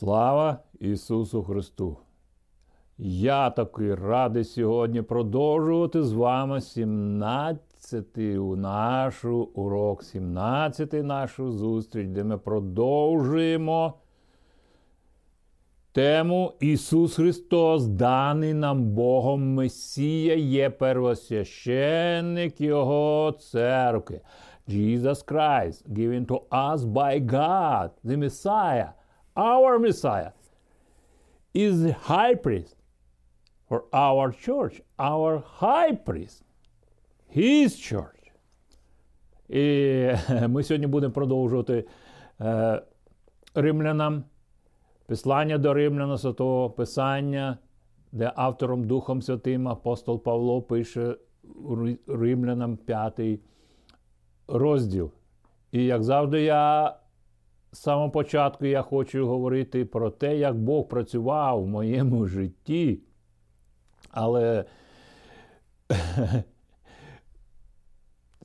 Слава Ісусу Христу! Я такий радий сьогодні продовжувати з вами 17-й наш урок, 17-й нашу зустріч, де ми продовжуємо тему «Ісус Христос, даний нам Богом Месія, є первосвященник Його церкви». Jesus Christ, given to us by God, the Messiah, our Messiah, is the high priest for our church, our high priest, his church. І ми сьогодні будемо продовжувати римлянам, послання до римлян, Святого Писання, де автором Духом Святим апостол Павло пише римлянам 5-й розділ. І, як завжди, я з самого початку я хочу говорити про те, як Бог працював в моєму житті. Але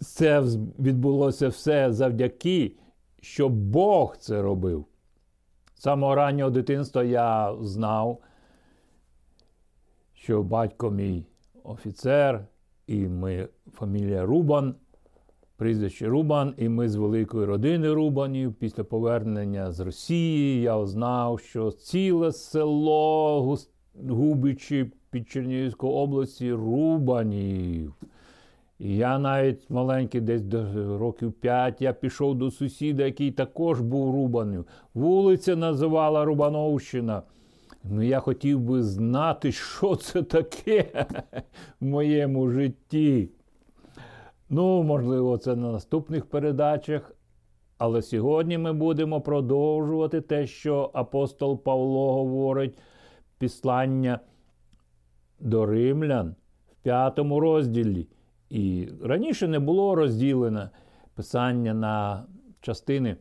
це відбулося все завдяки, що Бог це робив. З самого раннього дитинства я знав, що батько мій офіцер, і ми фамілія Рубан, прізвище Рубан, і ми з великої родини Рубанів. Після повернення з Росії я узнав, що ціле село Губичі під Чернігівською області Рубанів. І я навіть маленький, десь до років 5, я пішов до сусіда, який також був Рубанів. Вулиця називала Рубановщина. Ну, я хотів би знати, що це таке в моєму житті. Ну, можливо, це на наступних передачах, але сьогодні ми будемо продовжувати те, що апостол Павло говорить післання до римлян в 5-му розділі. І раніше не було розділено писання на частини.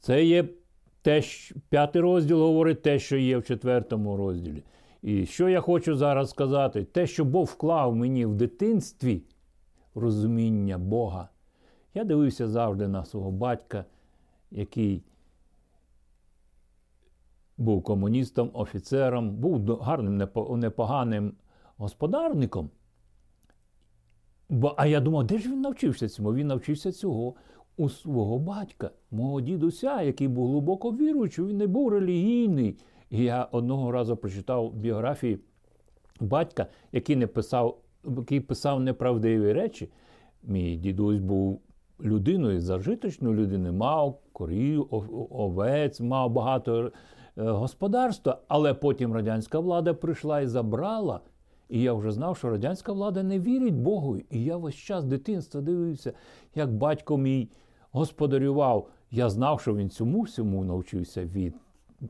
Це є те, 5-й розділ говорить те, що є в 4-му розділі. І що я хочу зараз сказати? Те, що Бог вклав мені в дитинстві, розуміння Бога. Я дивився завжди на свого батька, який був комуністом, офіцером, був гарним, непоганим господарником. А я думав, де ж він навчився цьому? Він навчився цього у свого батька, мого дідуся, який був глибоко віруючий, він не був релігійний. І я одного разу прочитав біографії батька, який писав неправдиві речі. Мій дідусь був людиною, зажиточною людиною, мав корів, овець, мав багато господарства, але потім радянська влада прийшла і забрала. І я вже знав, що радянська влада не вірить Богу. І я весь час дитинства дивився, як батько мій господарював. Я знав, що він цьому всьому навчився від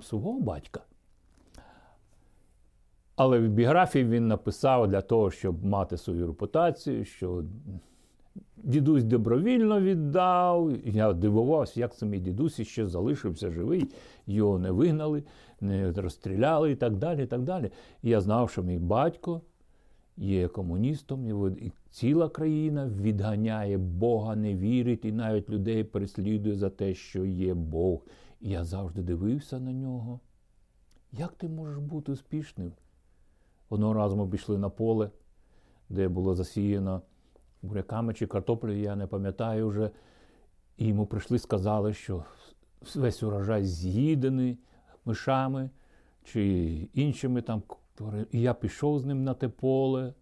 свого батька. Але в біографії він написав для того, щоб мати свою репутацію, що дідусь добровільно віддав. Я дивувався, як це мій дідусь ще залишився живий, його не вигнали, не розстріляли і так далі, і так далі. І я знав, що мій батько є комуністом, і ціла країна відганяє Бога, не вірить, і навіть людей переслідує за те, що є Бог. І я завжди дивився на нього. Як ти можеш бути успішним? Одного разу ми пішли на поле, де було засіяно буряками чи картоплею, я не пам'ятаю вже. І йому прийшли, сказали, що весь урожай з'їдений мишами чи іншими там. І я пішов з ним на те поле.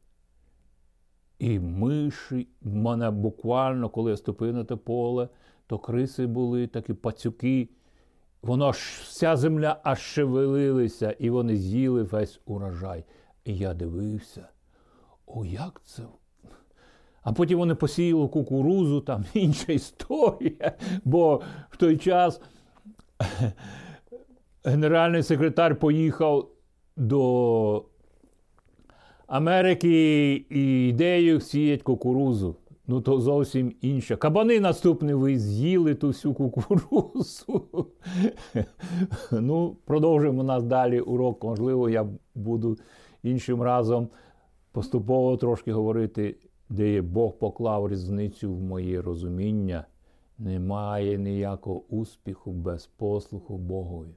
І миші, мене буквально, коли я ступив на те поле, то криси були, такі пацюки. Воно ж, вся земля аж шевелилася, і вони з'їли весь урожай. І я дивився, о, як це? А потім вони посіяли кукурудзу, там інша історія, бо в той час генеральний секретар поїхав до Америки і ідею сіять кукурудзу. Ну, то зовсім інше. Кабани наступні ви з'їли ту всю кукурудзу. Ну, продовжуємо нас далі урок. Можливо, я буду іншим разом поступово трошки говорити, де Бог поклав різницю в моє розуміння. Немає ніякого успіху без послуху Богові.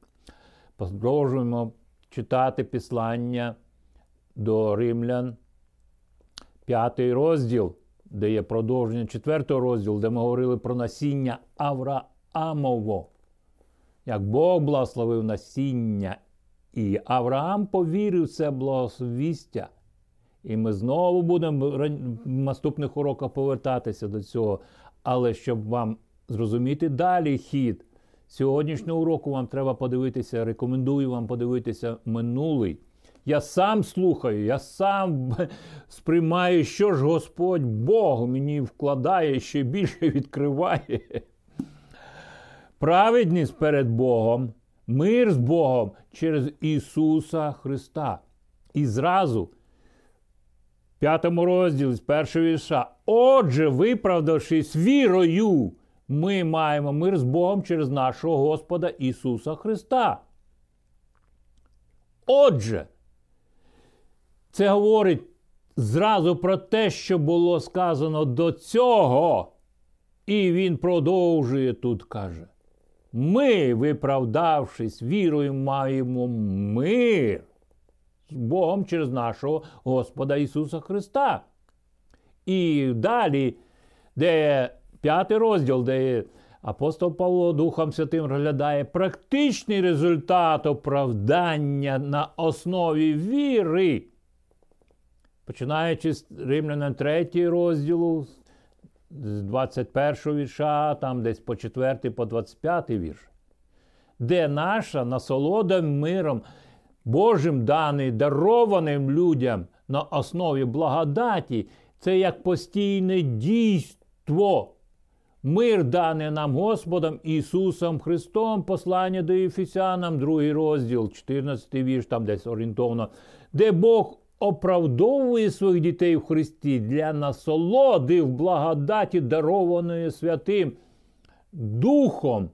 Продовжуємо читати послання до Римлян, 5-й розділ, де є продовження 4-го розділу, де ми говорили про насіння Авраамово. Як Бог благословив насіння, і Авраам повірив це благовістя. І ми знову будемо в наступних уроках повертатися до цього. Але щоб вам зрозуміти далі хід сьогоднішнього уроку, вам треба подивитися, рекомендую вам подивитися минулий. Я сам слухаю, я сам сприймаю, що ж Господь Бог мені вкладає, ще більше відкриває. Праведність перед Богом, мир з Богом через Ісуса Христа. І зразу, в 5-му розділі, з 1-го вірша. Отже, виправдавшись вірою, ми маємо мир з Богом через нашого Господа Ісуса Христа. Отже, це говорить зразу про те, що було сказано до цього. І він продовжує тут, каже. Ми, виправдавшись вірою, маємо мир з Богом через нашого Господа Ісуса Христа. І далі, де 5-й розділ, де апостол Павло Духом Святим розглядає практичний результат оправдання на основі віри. Починаючи з Римлянам 3 розділу, з 21 вірша, там десь по 4, по 25 вірш. Де наша насолода миром Божим даний, дарованим людям на основі благодаті, це як постійне дійство. Мир даний нам Господом Ісусом Христом, послання до Ефесянам, 2 розділ, 14 вірш, там десь орієнтовно, де Бог оправдовує своїх дітей в Христі для насолоди в благодаті, дарованої Святим Духом,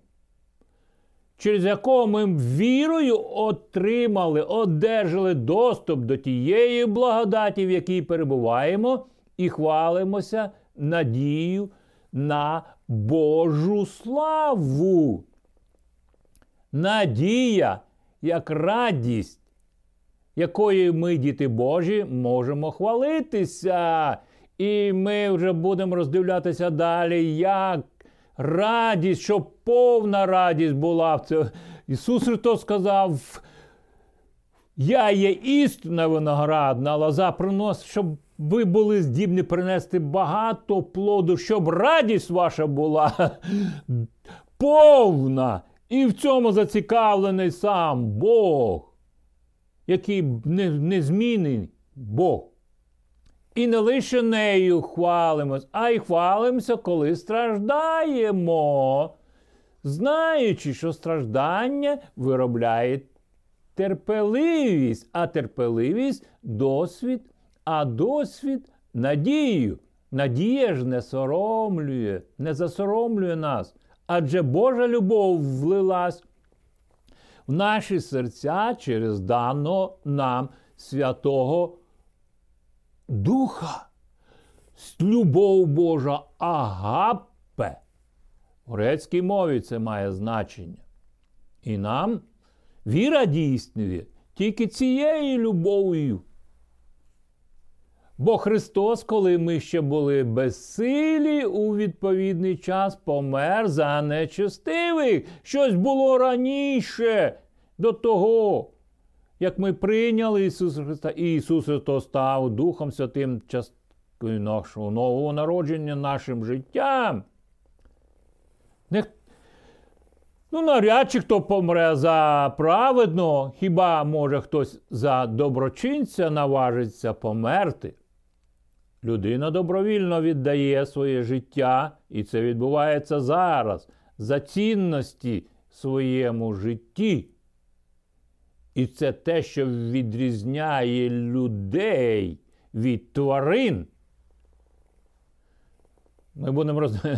через якого ми вірою отримали, одержали доступ до тієї благодаті, в якій перебуваємо, і хвалимося надією на Божу славу. Надія як радість, якою ми, діти Божі, можемо хвалитися. І ми вже будемо роздивлятися далі, як радість, щоб повна радість була. Це Ісус Христос сказав, я є істинна виноградна лоза, щоб ви були здібні принести багато плоду, щоб радість ваша була повна. І в цьому зацікавлений сам Бог, який незмінний Бог. І не лише нею хвалимось, а й хвалимося, коли страждаємо, знаючи, що страждання виробляє терпеливість, а терпеливість – досвід, а досвід – надію. Надія ж не засоромлює нас, адже Божа любов влилась в наші серця через даного нам Святого Духа. Любов Божа агапе. В грецькій мові це має значення. І нам віра дійснює тільки цією любов'ю. Бо Христос, коли ми ще були безсилі, у відповідний час помер за нечестивих. Щось було раніше до того, як ми прийняли Ісуса Христа. І Ісус Христос став Духом Святим часткою нашого нового народження, нашим життям. Навряд чи хто помре за праведного, хіба може хтось за доброчинця наважиться померти. Людина добровільно віддає своє життя, і це відбувається зараз, за цінності в своєму житті. І це те, що відрізняє людей від тварин.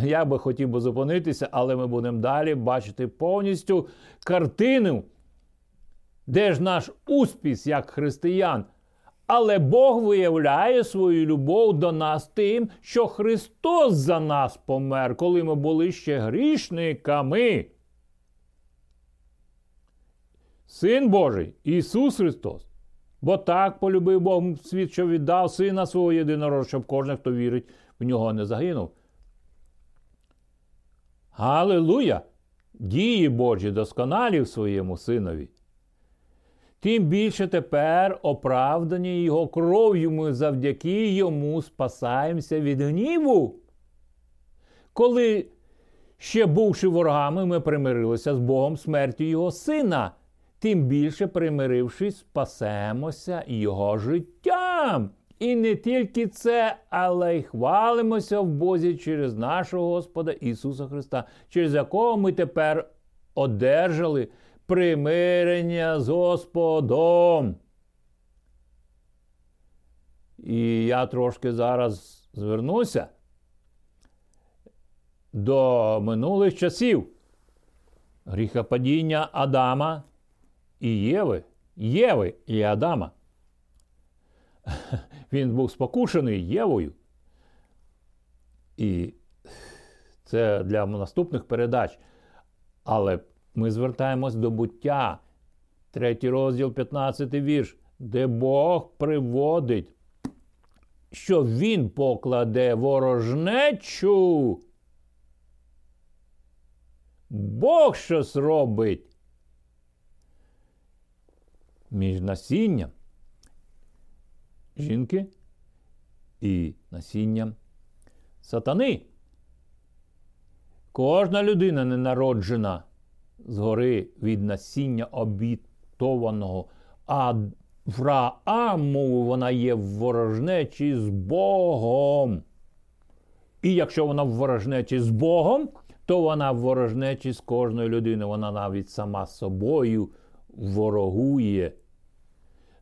Я би хотів би зупинитися, але ми будемо далі бачити повністю картину, де ж наш успіх як християн. Але Бог виявляє свою любов до нас тим, що Христос за нас помер, коли ми були ще грішниками. Син Божий, Ісус Христос. Бо так полюбив Бог світ, що віддав Сина Свого Єдинородного, щоб кожен, хто вірить, в Нього не загинув. Галилуя! Дії Божі досконалі в своєму Синові. Тим більше тепер оправдані Його кров'ю ми завдяки Йому спасаємося від гніву. Коли, ще бувши ворогами, ми примирилися з Богом смертю Його Сина, тим більше, примирившись, спасемося Його життям. І не тільки це, але й хвалимося в Бозі через нашого Господа Ісуса Христа, через якого ми тепер одержали примирення з Господом. І я трошки зараз звернуся до минулих часів гріхопадіння Адама і Єви і Адама. Він був спокушений Євою. І це для наступних передач. Але ми звертаємось до буття, 3 розділ, 15 вірш, де Бог приводить, що Він покладе ворожнечу. Бог щось робить між насінням жінки і насінням сатани. Кожна людина не народжена згори від насіння обітованого Аврааму, вона є в ворожнечі з Богом. І якщо вона в ворожнечі з Богом, то вона в ворожнечі з кожною людиною. Вона навіть сама собою ворогує.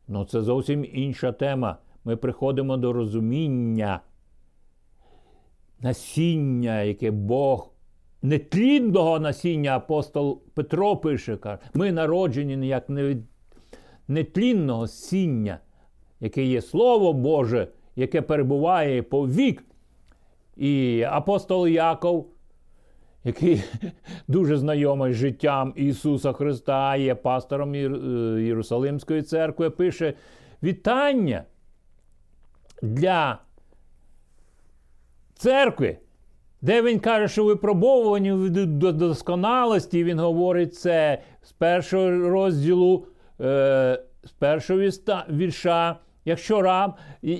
Ну, це зовсім інша тема. Ми приходимо до розуміння насіння, яке Бог, нетлінного насіння, апостол Петро пише, каже, ми народжені як від нетлінного сіння, яке є Слово Боже, яке перебуває по вік. І апостол Яков, який дуже знайомий з життям Ісуса Христа, є пастором Єрусалимської церкви, пише вітання для церкви, де він каже, що випробовані до досконалості, він говорить це з 1 розділу, з 1 вірша, якщо раб,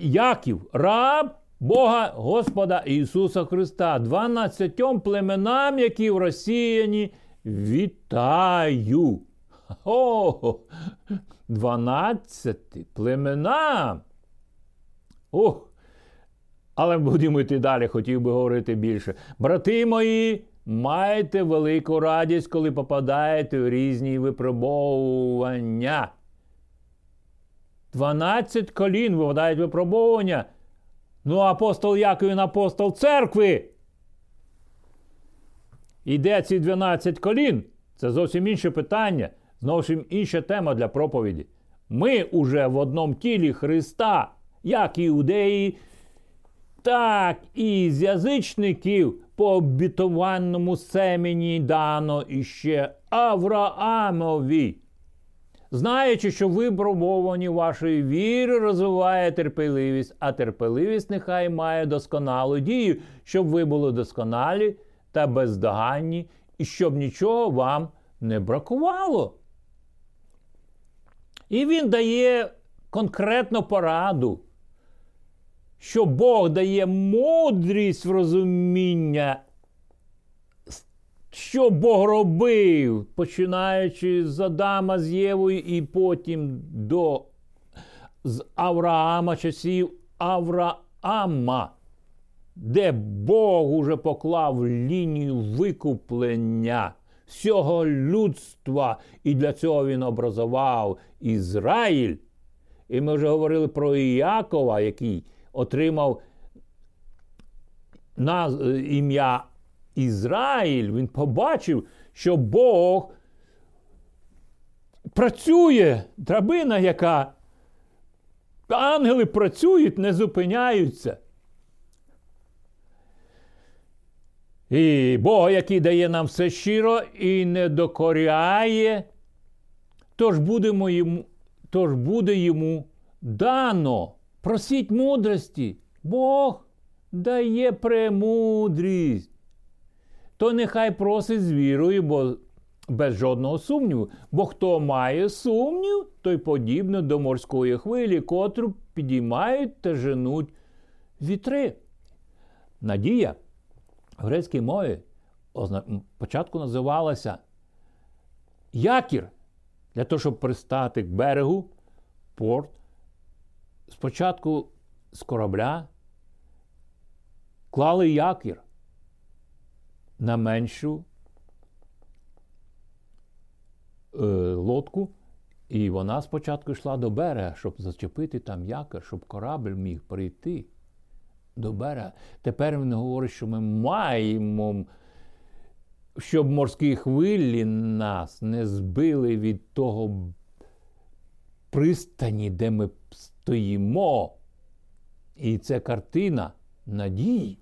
Яків, раб Бога Господа Ісуса Христа, 12 племенам, які в розсіяні, вітаю. О, 12 племенам. Ох, але будемо йти далі, хотів би говорити більше. Брати мої, майте велику радість, коли попадаєте в різні випробовування. 12 колін випадають випробовування. Ну, апостол Яків, він апостол церкви. І де ці 12 колін? Це зовсім інше питання, зовсім інша тема для проповіді. Ми уже в одному тілі Христа, як іудеї, так і з язичників, по обітованому семені дано іще Авраамові. Знаючи, що випробовані вашої віри розвиває терпеливість, а терпеливість нехай має досконалу дію, щоб ви були досконалі та бездоганні, і щоб нічого вам не бракувало. І він дає конкретну пораду, що Бог дає мудрість в розуміння, що Бог робив, починаючи з Адама, з Євою і потім з Авраама, часів Авраама, де Бог уже поклав лінію викуплення всього людства, і для цього він образував Ізраїль. І ми вже говорили про Іакова, який отримав ім'я Ізраїль, він побачив, що Бог працює, драбина яка, ангели працюють, не зупиняються. І Бог, який дає нам все щиро і не докоряє, Тож буде йому дано. Просіть мудрості. Бог дає премудрість. То нехай просить з вірою, бо без жодного сумніву. Бо хто має сумнів, той подібно до морської хвилі, котру підіймають та женуть вітри. Надія в грецькій мові спочатку називалася якір. Для того, щоб пристати к берегу, порт, спочатку з корабля клали якір на меншу лодку, і вона спочатку йшла до берега, щоб зачепити там якір, щоб корабель міг прийти до берега. Тепер він говорить, що ми маємо, щоб морські хвилі нас не збили від того пристані, де ми стоїмо. І це картина надії.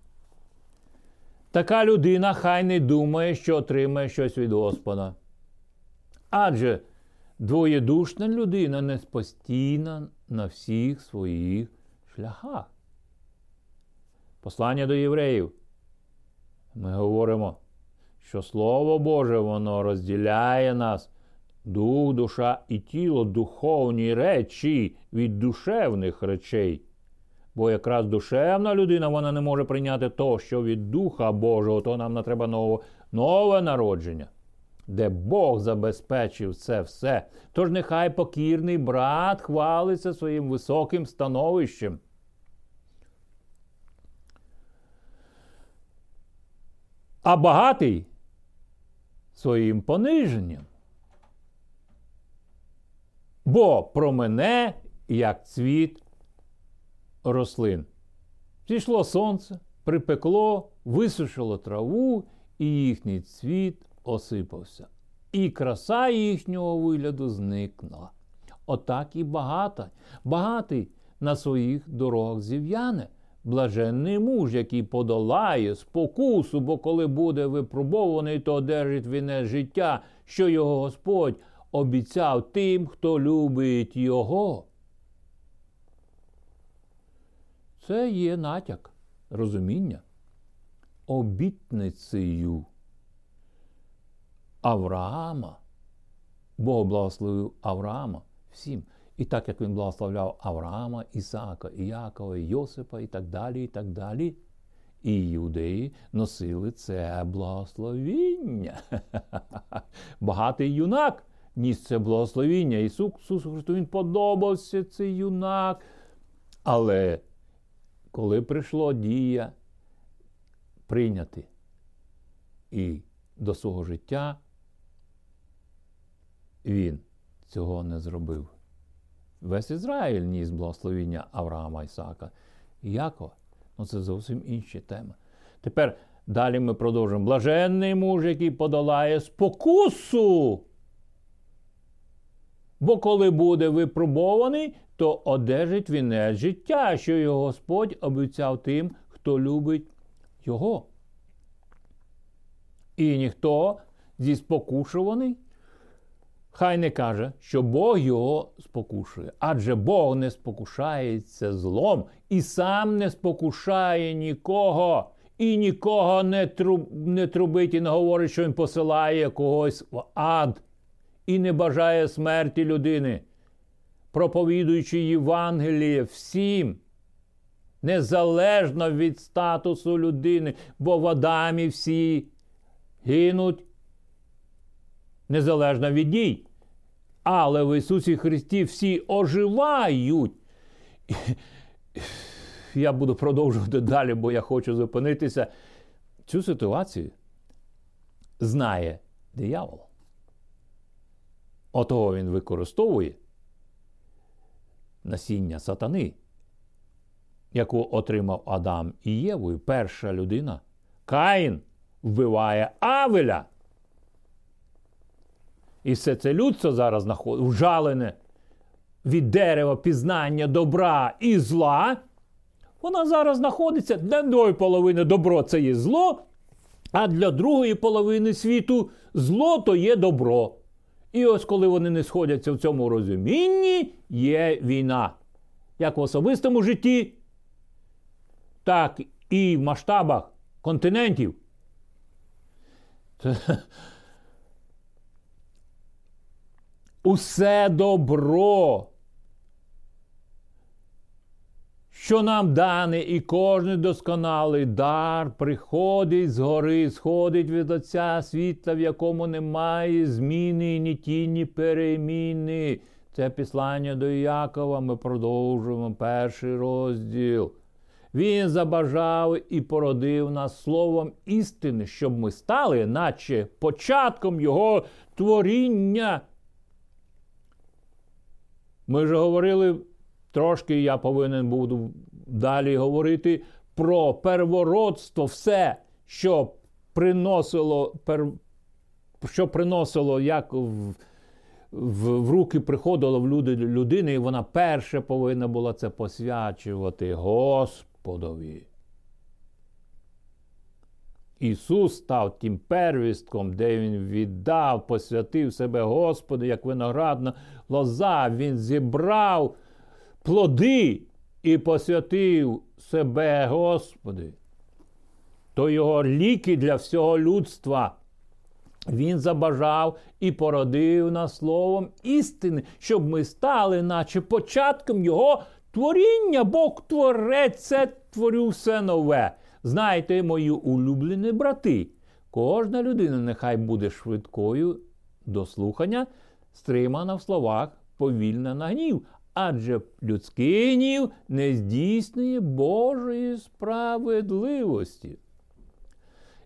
Така людина хай не думає, що отримає щось від Господа. Адже двоєдушна людина не спостійна на всіх своїх шляхах. Послання до євреїв. Ми говоримо, що Слово Боже, воно розділяє нас, дух, душа і тіло, духовні речі від душевних речей. Бо якраз душевна людина, вона не може прийняти то, що від Духа Божого, то нам треба нове народження, де Бог забезпечив це все. Тож нехай покірний брат хвалиться своїм високим становищем. А багатий своїм пониженням. Бо про мене, як цвіт рослин. Зійшло сонце, припекло, висушило траву, і їхній цвіт осипався. І краса їхнього вигляду зникла. Отак і багатий на своїх дорогах зів'яне. Блаженний муж, який подолає спокусу, бо коли буде випробований, то одержить вінець життя, що його Господь обіцяв тим, хто любить його. Це є натяк, розуміння, обітницею Авраама. Бог благословив Авраама всім. І так, як він благословляв Авраама, Ісаака, Іакова, Йосипа і так далі, і іудеї носили це благословіння. Багатий юнак ніс це благословіння. Ісус Христу, він подобався цей юнак. Але коли прийшло дія прийняти і до свого життя, він цього не зробив. Весь Ізраїль ніс благословіння Авраама, Ісаака і Якова. Це зовсім інші теми. Тепер далі ми продовжимо. Блаженний муж, який подолає спокусу. Бо коли буде випробований, то одержить вінець життя, що його Господь обіцяв тим, хто любить його. І ніхто зі спокушуваний хай не каже, що Бог його спокушує. Адже Бог не спокушається злом і сам не спокушає нікого. І нікого не трубить і не говорить, що він посилає когось в ад. І не бажає смерті людини, проповідуючи Євангеліє всім, незалежно від статусу людини, бо в Адамі всі гинуть, незалежно від дій. Але в Ісусі Христі всі оживають. Я буду продовжувати далі, бо я хочу зупинитися. Цю ситуацію знає диявол. Отого він використовує насіння сатани, яку отримав Адам і Єву. Перша людина, Каїн, вбиває Авеля. І все це людство зараз вжалене від дерева пізнання добра і зла. Вона зараз знаходиться для одної половини добро – це є зло, а для другої половини світу зло – то є добро. І ось коли вони не сходяться в цьому розумінні, є війна. Як в особистому житті, так і в масштабах континентів. Усе добро, що нам дане, і кожен досконалий дар приходить згори, сходить від Отця світла, в якому немає зміни, ні тіні переміни. Це послання до Іакова, ми продовжуємо перший розділ. Він забажав і породив нас словом істини, щоб ми стали, наче початком його творіння. Ми вже говорили, трошки я повинен буду далі говорити, про первородство, все, що приносило, як в руки приходило в людини, і вона перше повинна була це посвячувати Господові. Ісус став тим первістком, де Він віддав, посвятив себе Господу, як виноградна лоза. Він зібрав плоди і посвятив себе Господу. То його ліки для всього людства. Він забажав і породив нас словом істини, щоб ми стали, наче початком його творіння. Бог творець, творив все нове. Знаєте, мої улюблені брати, кожна людина нехай буде швидкою до слухання, стримана в словах, повільна на гнів, адже людський гнів не здійснює Божої справедливості.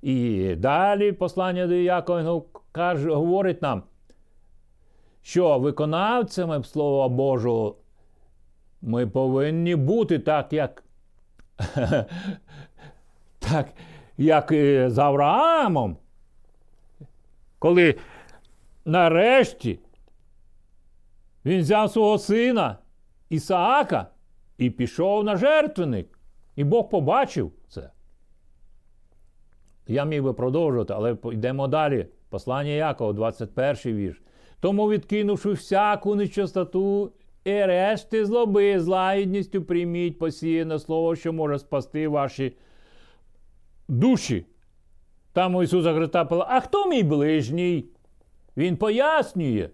І далі послання до Якова говорить нам, що виконавцями Слова Божого ми повинні бути так, як з Авраамом, коли нарешті він взяв свого сина Ісаака і пішов на жертвенник. І Бог побачив це. Я міг би продовжувати, але йдемо далі. Послання Якова, 21 вірш. Тому, відкинувши всяку нечистоту і решти злоби, з лагідністю прийміть посіяне слово, що може спасти ваші душі. Там у Ісуса Христа пила, а хто мій ближній? Він пояснює.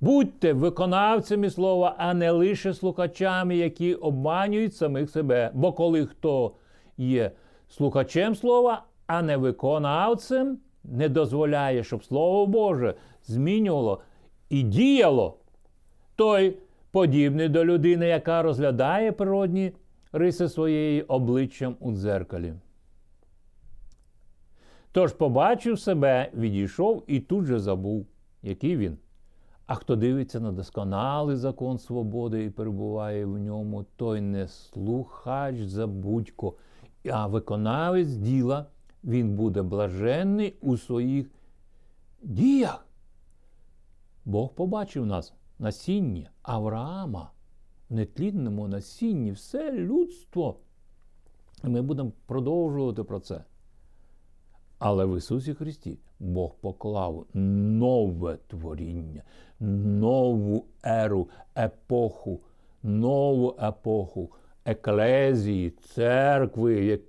Будьте виконавцями слова, а не лише слухачами, які обманюють самих себе. Бо коли хто є слухачем слова, а не виконавцем, не дозволяє, щоб Слово Боже змінювало і діяло, той подібний до людини, яка розглядає природні риси своєї обличчям у дзеркалі. Тож побачив себе, відійшов і тут же забув, який він. А хто дивиться на досконалий закон свободи і перебуває в ньому, той не слухач забудько, а виконавець діла, він буде блаженний у своїх діях. Бог побачив нас, насіння Авраама, в нетлінному насінні, все людство. І ми будемо продовжувати про це. Але в Ісусі Христі Бог поклав нове творіння, нову еру, епоху, нову епоху еклезії, церкви,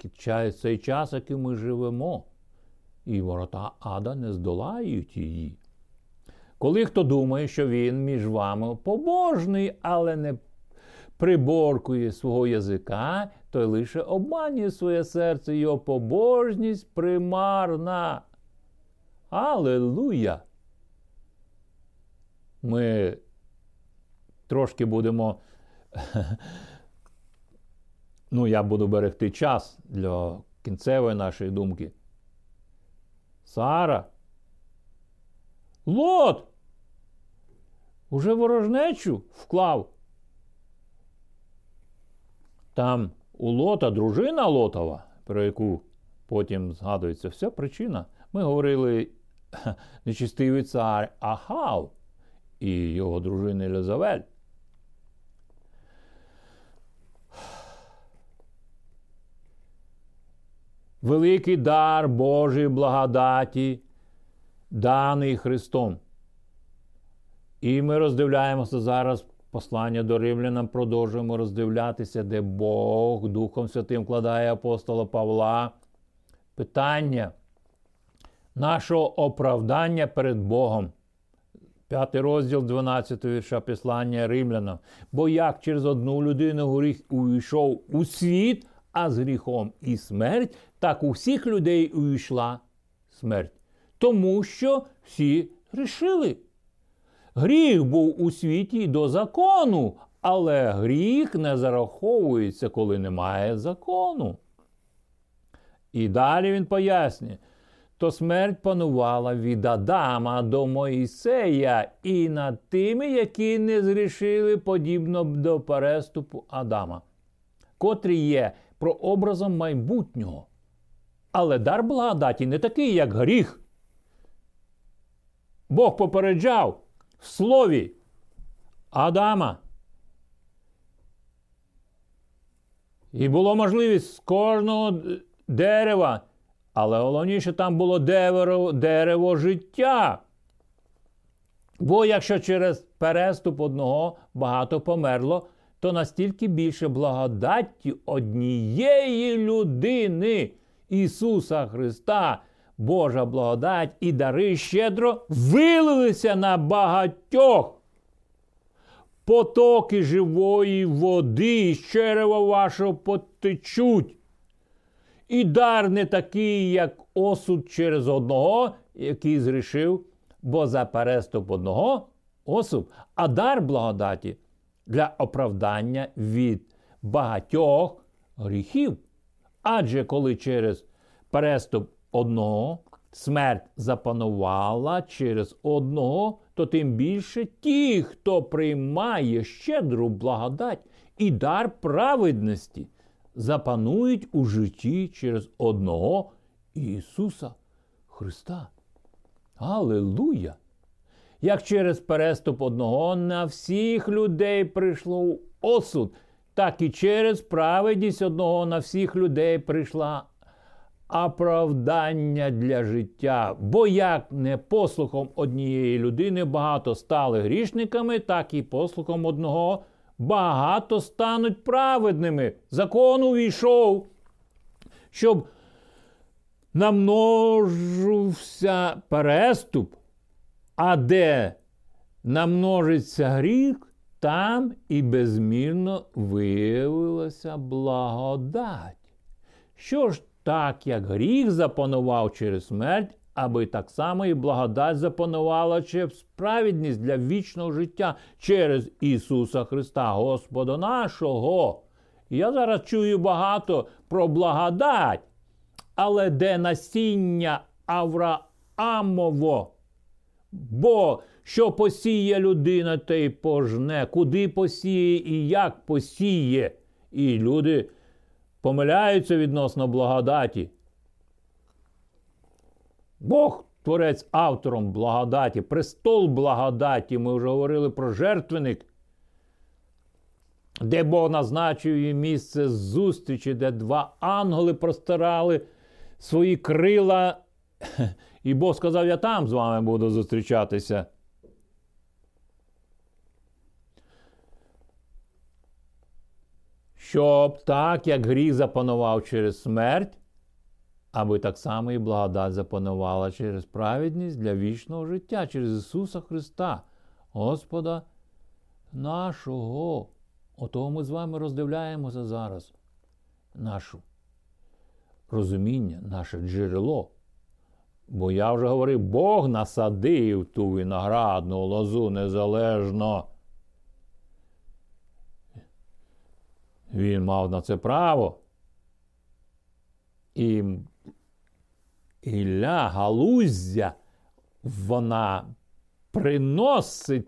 цей час, який ми живемо. І ворота ада не здолають її. Коли хто думає, що він між вами побожний, але не приборкує свого язика, той лише обманює своє серце, його побожність примарна. Алелуя! Ми трошки будемо... я буду берегти час для кінцевої нашої думки. Сара. Лот! Уже ворожнечу вклав. Там у Лота, дружина Лотова, про яку потім згадується вся причина. Ми говорили, нечистивий цар Ахав і його дружина Єзавель. Великий дар Божої благодаті, даний Христом. І ми роздивляємося зараз послання до Римлянам, продовжуємо роздивлятися, де Бог Духом Святим вкладає апостола Павла питання нашого оправдання перед Богом. 5 розділ 12 вірша послання Римлянам. Бо як через одну людину гріх увійшов у світ, а з гріхом і смерть, так у всіх людей увійшла смерть. Тому що всі грішили. Гріх був у світі до закону, але гріх не зараховується, коли немає закону. І далі він пояснює. То смерть панувала від Адама до Моїсея і над тими, які не згрішили, подібно до переступу Адама, котрі є прообразом майбутнього. Але дар благодаті не такий, як гріх. Бог попереджав в слові Адама. І була можливість з кожного дерева, але головніше, там було дерево життя. Бо якщо через переступ одного багато померло, то настільки більше благодаті однієї людини, Ісуса Христа, Божа благодать і дари щедро вилилися на багатьох. Потоки живої води з черева вашого потечуть. І дар не такий, як осуд через одного, який зрішив, бо за переступ одного – осуд. А дар благодаті для оправдання від багатьох гріхів. Адже коли через переступ одного смерть запанувала через одного, то тим більше ті, хто приймає щедру благодать і дар праведності, запанують у житті через одного Ісуса Христа. Алілуя! Як через переступ одного на всіх людей прийшло осуд, так і через праведність одного на всіх людей прийшла оправдання для життя. Бо як не послухом однієї людини багато стали грішниками, так і послухом одного багато стануть праведними. Закон увійшов, щоб намножився переступ, а де намножиться гріх, там і безмірно виявилася благодать. Що ж так, як гріх запанував через смерть, аби так само і благодать запанувала через праведність для вічного життя через Ісуса Христа, Господа нашого. Я зараз чую багато про благодать, але де насіння Авраамово? Бо що посіє людина, те й пожне, куди посіє і як посіє. І люди помиляються відносно благодаті. Бог, Творець, автором благодаті, престол благодаті, ми вже говорили про жертвенник, де Бог назначив місце зустрічі, де два ангели простирали свої крила, і Бог сказав, я там з вами буду зустрічатися. Щоб так, як гріх запанував через смерть, аби так само і благодать запанувала через праведність для вічного життя, через Ісуса Христа, Господа нашого. Отого ми з вами роздивляємося зараз. Наше розуміння, наше джерело. Бо я вже говорив, Бог насадив ту виноградну лозу незалежно. Він мав на це право. І Ілля, галуздя, вона приносить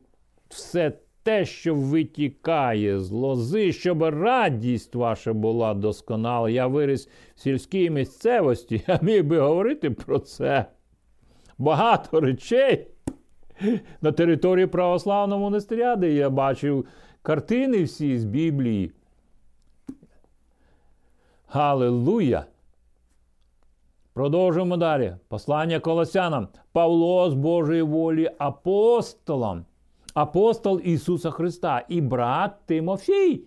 все те, що витікає з лози, щоб радість ваша була досконала. Я виріс в сільській місцевості, я міг би говорити про це. Багато речей. На території православного монастиря, де я бачив картини всі з Біблії. Галилуя! Продовжуємо далі. Послання Колосянам. Павло з Божої волі апостолом, апостол Ісуса Христа і брат Тимофій.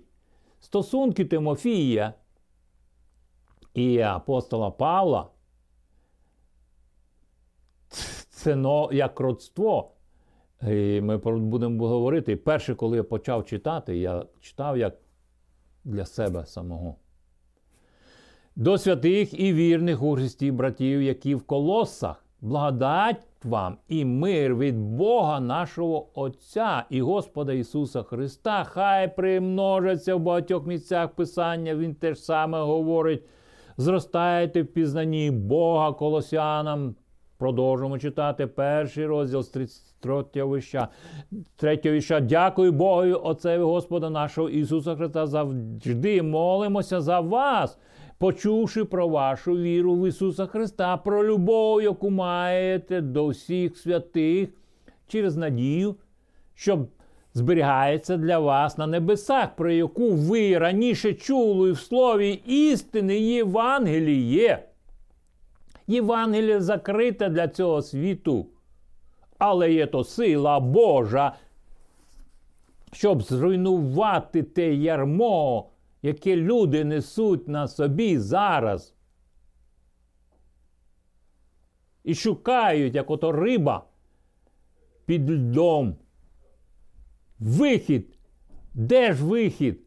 Стосунки Тимофія і апостола Павла – це як родство. І ми будемо говорити. І перше, коли я почав читати, я читав як для себе самого. До святих і вірних у Христі братів, які в Колоссах, благодать вам і мир від Бога нашого Отця і Господа Ісуса Христа. Хай примножаться в багатьох місцях Писання, він те ж саме говорить. Зростаєте в пізнанні Бога Колосянам. Продовжуємо читати перший розділ з 3-го вірша. Дякую Богу, Отцеві Господа нашого Ісуса Христа, завжди молимося за вас, почувши про вашу віру в Ісуса Христа, про любов, яку маєте до всіх святих, через надію, що зберігається для вас на небесах, про яку ви раніше чули в слові істини Євангеліє. Євангеліє закрите для цього світу, але є то сила Божа, щоб зруйнувати те ярмо, яке люди несуть на собі зараз. І шукають, як ото риба під льдом. Вихід. Де ж вихід?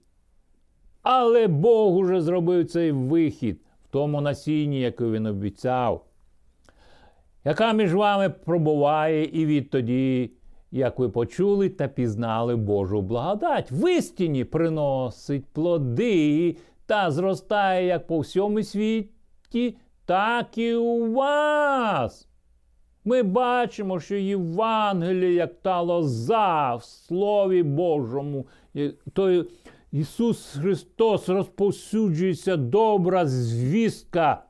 Але Бог уже зробив цей вихід в тому насінні, яке він обіцяв, яка між вами пробуває і відтоді, як ви почули та пізнали Божу благодать. В істині приносить плоди та зростає як по всьому світі, так і у вас. Ми бачимо, що Євангеліє, як та лоза в Слові Божому, то Ісус Христос розповсюджується добра звістка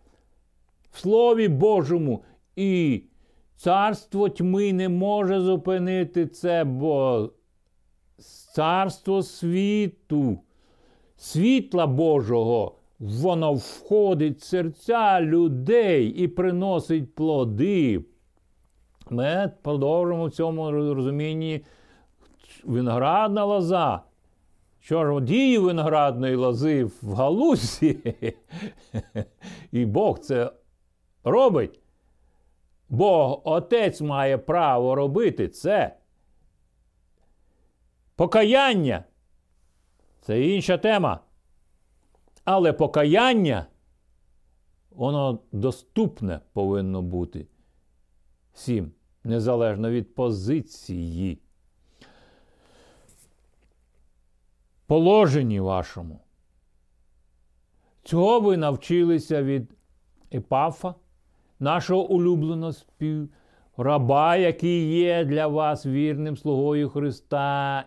в Слові Божому, і царство тьми не може зупинити це, бо царство світу, світла Божого, воно входить в серця людей і приносить плоди. Ми продовжимо в цьому розумінні виноградна лоза. Що ж діє виноградної лози в галузі? І Бог це робить. Бог, Отець, має право робити це. Покаяння – це інша тема. Але покаяння, воно доступне повинно бути всім, незалежно від позиції. Положенні вашому. Цього ви навчилися від Епафа, нашого улюбленого співраба, який є для вас вірним слугою Христа,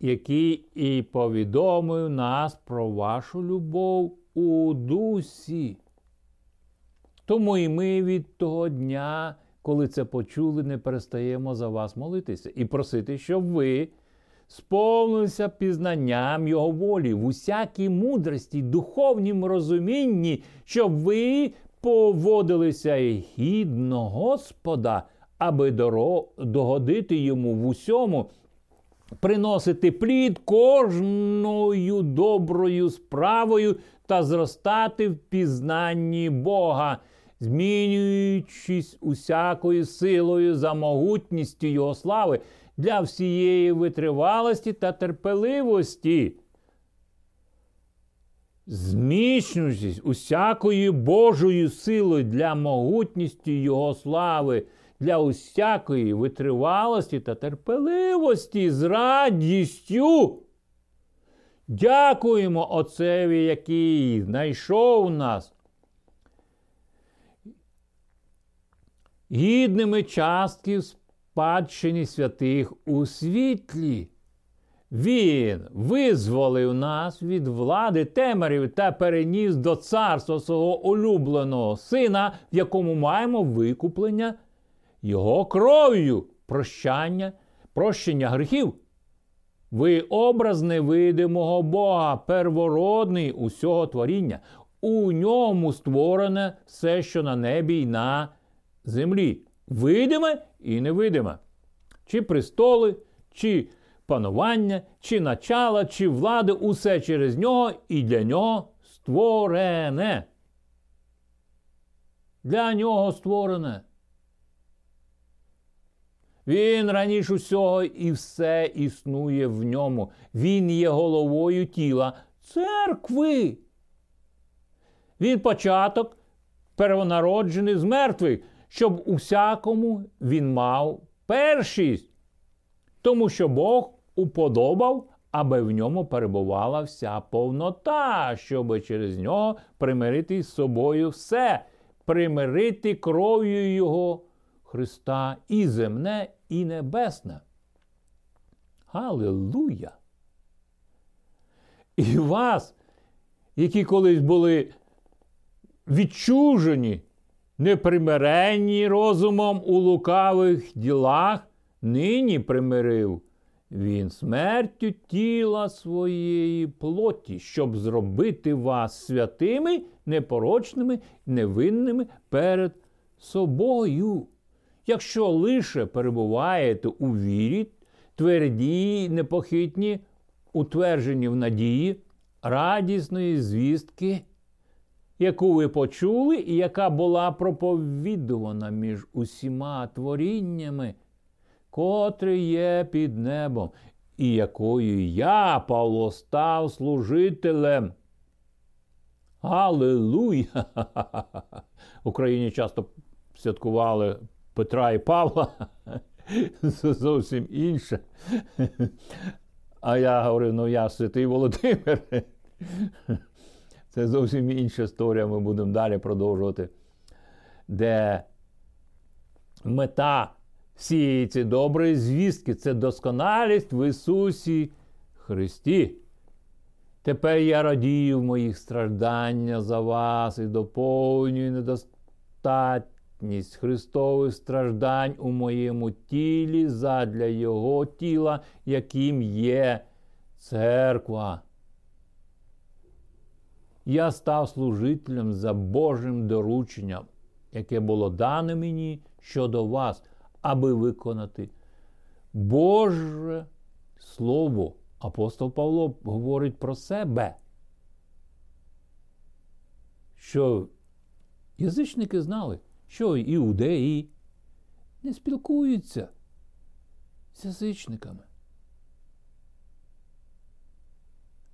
який і повідомив нас про вашу любов у дусі. Тому і ми від того дня, коли це почули, не перестаємо за вас молитися і просити, щоб ви сповнилися пізнанням Його волі в усякій мудрості, духовнім розумінні, щоб ви поводилися гідно Господа, аби догодити Йому в усьому, приносити плід кожною доброю справою та зростати в пізнанні Бога, змінюючись усякою силою за могутністю Його слави для всієї витривалості та терпеливості, зміцнюючись усякою Божою силою для могутністю Його слави, для усякої витривалості та терпеливості з радістю. Дякуємо Отцеві, який знайшов нас гідними частки в спадщині святих у світлі. Він визволив нас від влади темряви та переніс до царства свого улюбленого сина, в якому маємо викуплення Його кров'ю, прощення гріхів. Ви образ невидимого Бога, первородний усього творіння. У ньому створене все, що на небі і на землі. Видиме і невидиме. Чи престоли, чи панування, чи начала, чи влади, усе через нього і для нього створене. Для нього створене. Він раніше усього і все існує в ньому. Він є головою тіла церкви. Він початок, первонароджений з мертвих, щоб у всякому він мав першість. Тому що Бог уподобав, аби в ньому перебувала вся повнота, щоб через нього примирити з собою все, примирити кров'ю його Христа і земне, і небесне. Алілуя! І вас, які колись були відчужені, непримиренні розумом у лукавих ділах, нині примирив він смертю тіла своєї плоті, щоб зробити вас святими, непорочними, невинними перед собою. Якщо лише перебуваєте у вірі, тверді, непохитні, утверджені в надії, радісної звістки, яку ви почули і яка була проповідувана між усіма творіннями, котрі є під небом, і якою я, Павло, став служителем. Алілуя! В Україні часто святкували Петра і Павла. Це зовсім інше. А я говорю, я святий Володимир. Це зовсім інша історія, ми будемо далі продовжувати. Де мета всієї цієї доброї звістки – це досконалість в Ісусі Христі. Тепер я радію в моїх стражданнях за вас і доповнюю недостатність Христових страждань у моєму тілі задля Його тіла, яким є церква. Я став служителем за Божим дорученням, яке було дане мені щодо вас, аби виконати Боже Слово. Апостол Павло говорить про себе, що язичники знали, що іудеї не спілкуються з язичниками.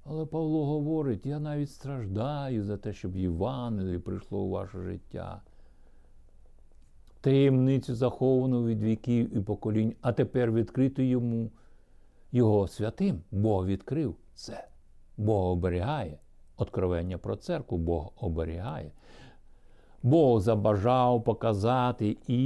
Але Павло говорить, я навіть страждаю за те, щоб Євангеліє прийшло у ваше життя. Таємницю заховану від віків і поколінь, а тепер відкрито йому, його святим. Бог відкрив це. Бог оберігає. Откровення про церкву Бог оберігає. Бог забажав показати і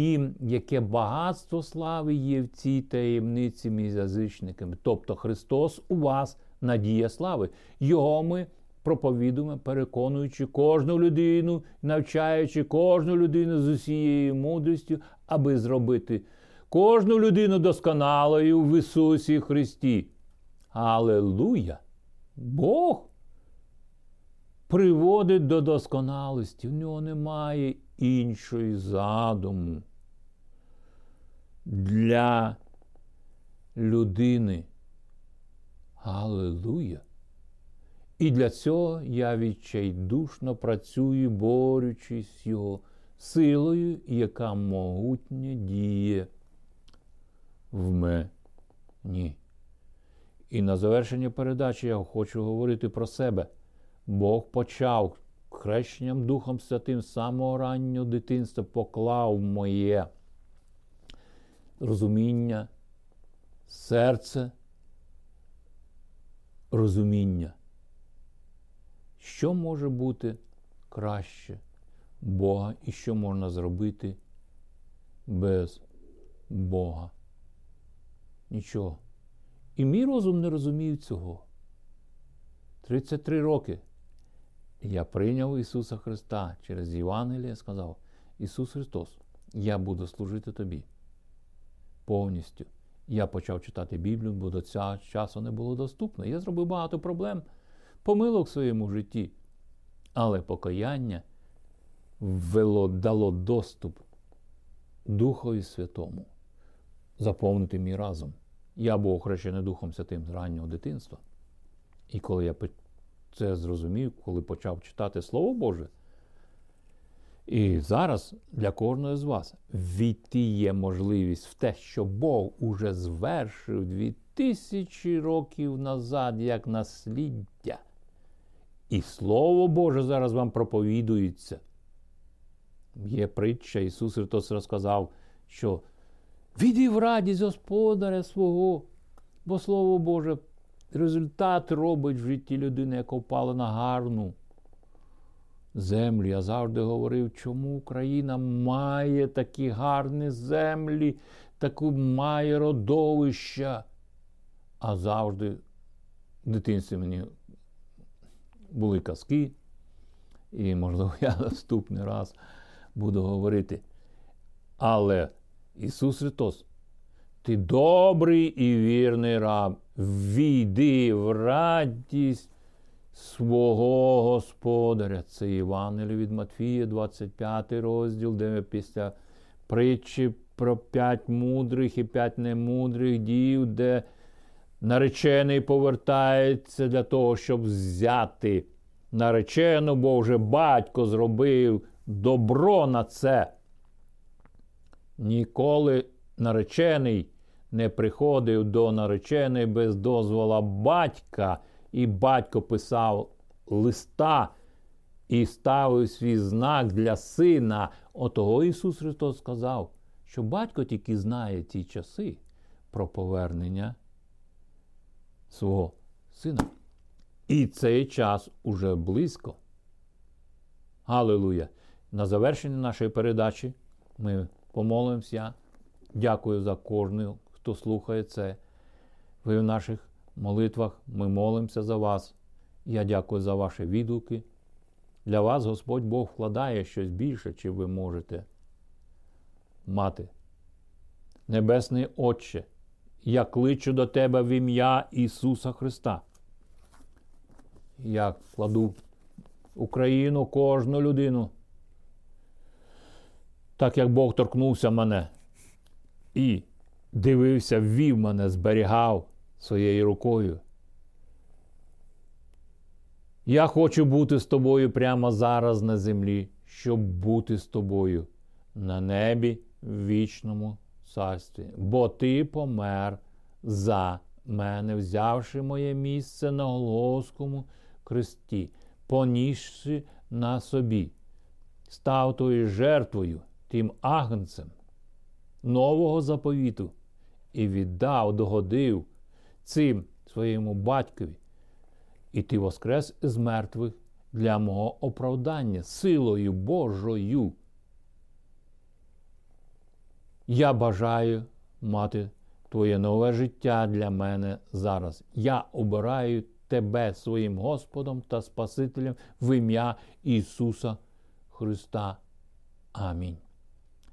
їм, яке багатство слави є в цій таємниці між язичниками. Тобто Христос у вас надія слави. Його ми проповідуємо, переконуючи кожну людину, навчаючи кожну людину з усією мудрістю, аби зробити кожну людину досконалою в Ісусі Христі. Алілуя! Бог приводить до досконалості. В нього немає іншої задуму для людини. Алілуя! І для цього я відчайдушно працюю, борючись з його силою, яка могутньо діє в мені. І на завершення передачі я хочу говорити про себе. Бог почав хрещенням Духом Святим з самого раннього дитинства, поклав моє розуміння, серце, розуміння. Що може бути краще Бога і що можна зробити без Бога? Нічого. І мій розум не розумів цього. 33 роки я прийняв Ісуса Христа через Євангеліє, сказав, Ісус Христос, я буду служити Тобі повністю. Я почав читати Біблію, бо до цього часу не було доступно. Я зробив багато проблем, помилок в своєму житті. Але покаяння дало доступ Духові Святому заповнити мій разум. Я був охрещений Духом Святим з раннього дитинства. І коли я це зрозумів, коли почав читати Слово Боже, і зараз для кожного з вас війти є можливість в те, що Бог уже звершив 2000 років назад як насліддя. І Слово Боже зараз вам проповідується. Є притча, Ісус Христос розказав, що «Відів радість господаря свого, бо Слово Боже результат робить в житті людини, яка впала на гарну землю». Я завжди говорив, чому Україна має такі гарні землі, таку має родовища. А завжди в дитинстві мені були казки, і, можливо, я наступний раз буду говорити. Але Ісус Христос, ти добрий і вірний раб, війди в радість свого Господаря. Це Євангеліє від Матфія, 25 розділ, де після притчі про 5 мудрих і 5 немудрих дів, де наречений повертається для того, щоб взяти наречену, бо вже батько зробив добро на це. Ніколи наречений не приходив до нареченої без дозвола батька, і батько писав листа і ставив свій знак для сина. Отого Ісус Христос сказав, що батько тільки знає ті часи про повернення свого сина. І цей час уже близько. Галилуя! На завершення нашої передачі ми помолимося. Дякую за кожного, хто слухає це. Ви в наших молитвах, ми молимося за вас. Я дякую за ваші відгуки. Для вас Господь Бог вкладає щось більше, чим ви можете мати. Небесний Отче, я кличу до Тебе в ім'я Ісуса Христа. Я кладу Україну, кожну людину, так як Бог торкнувся мене і дивився, вів мене, зберігав своєю рукою. Я хочу бути з Тобою прямо зараз на землі, щоб бути з Тобою на небі в вічному царстві. Бо Ти помер за мене, взявши моє місце на Голгофському хресті, понісши на собі, став тою жертвою, тим агнцем нового заповіту, і віддав, догодив цим своєму батькові. І ти воскрес з мертвих для мого оправдання, силою Божою. Я бажаю мати Твоє нове життя для мене зараз. Я обираю Тебе своїм Господом та Спасителем в ім'я Ісуса Христа. Амінь.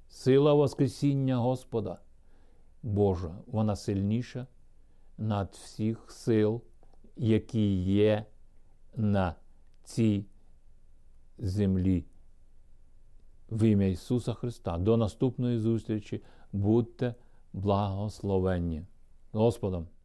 Сила Воскресіння Господа Божа, вона сильніша над всіх сил, які є на цій землі. В ім'я Ісуса Христа. До наступної зустрічі. Будьте благословенні Господом.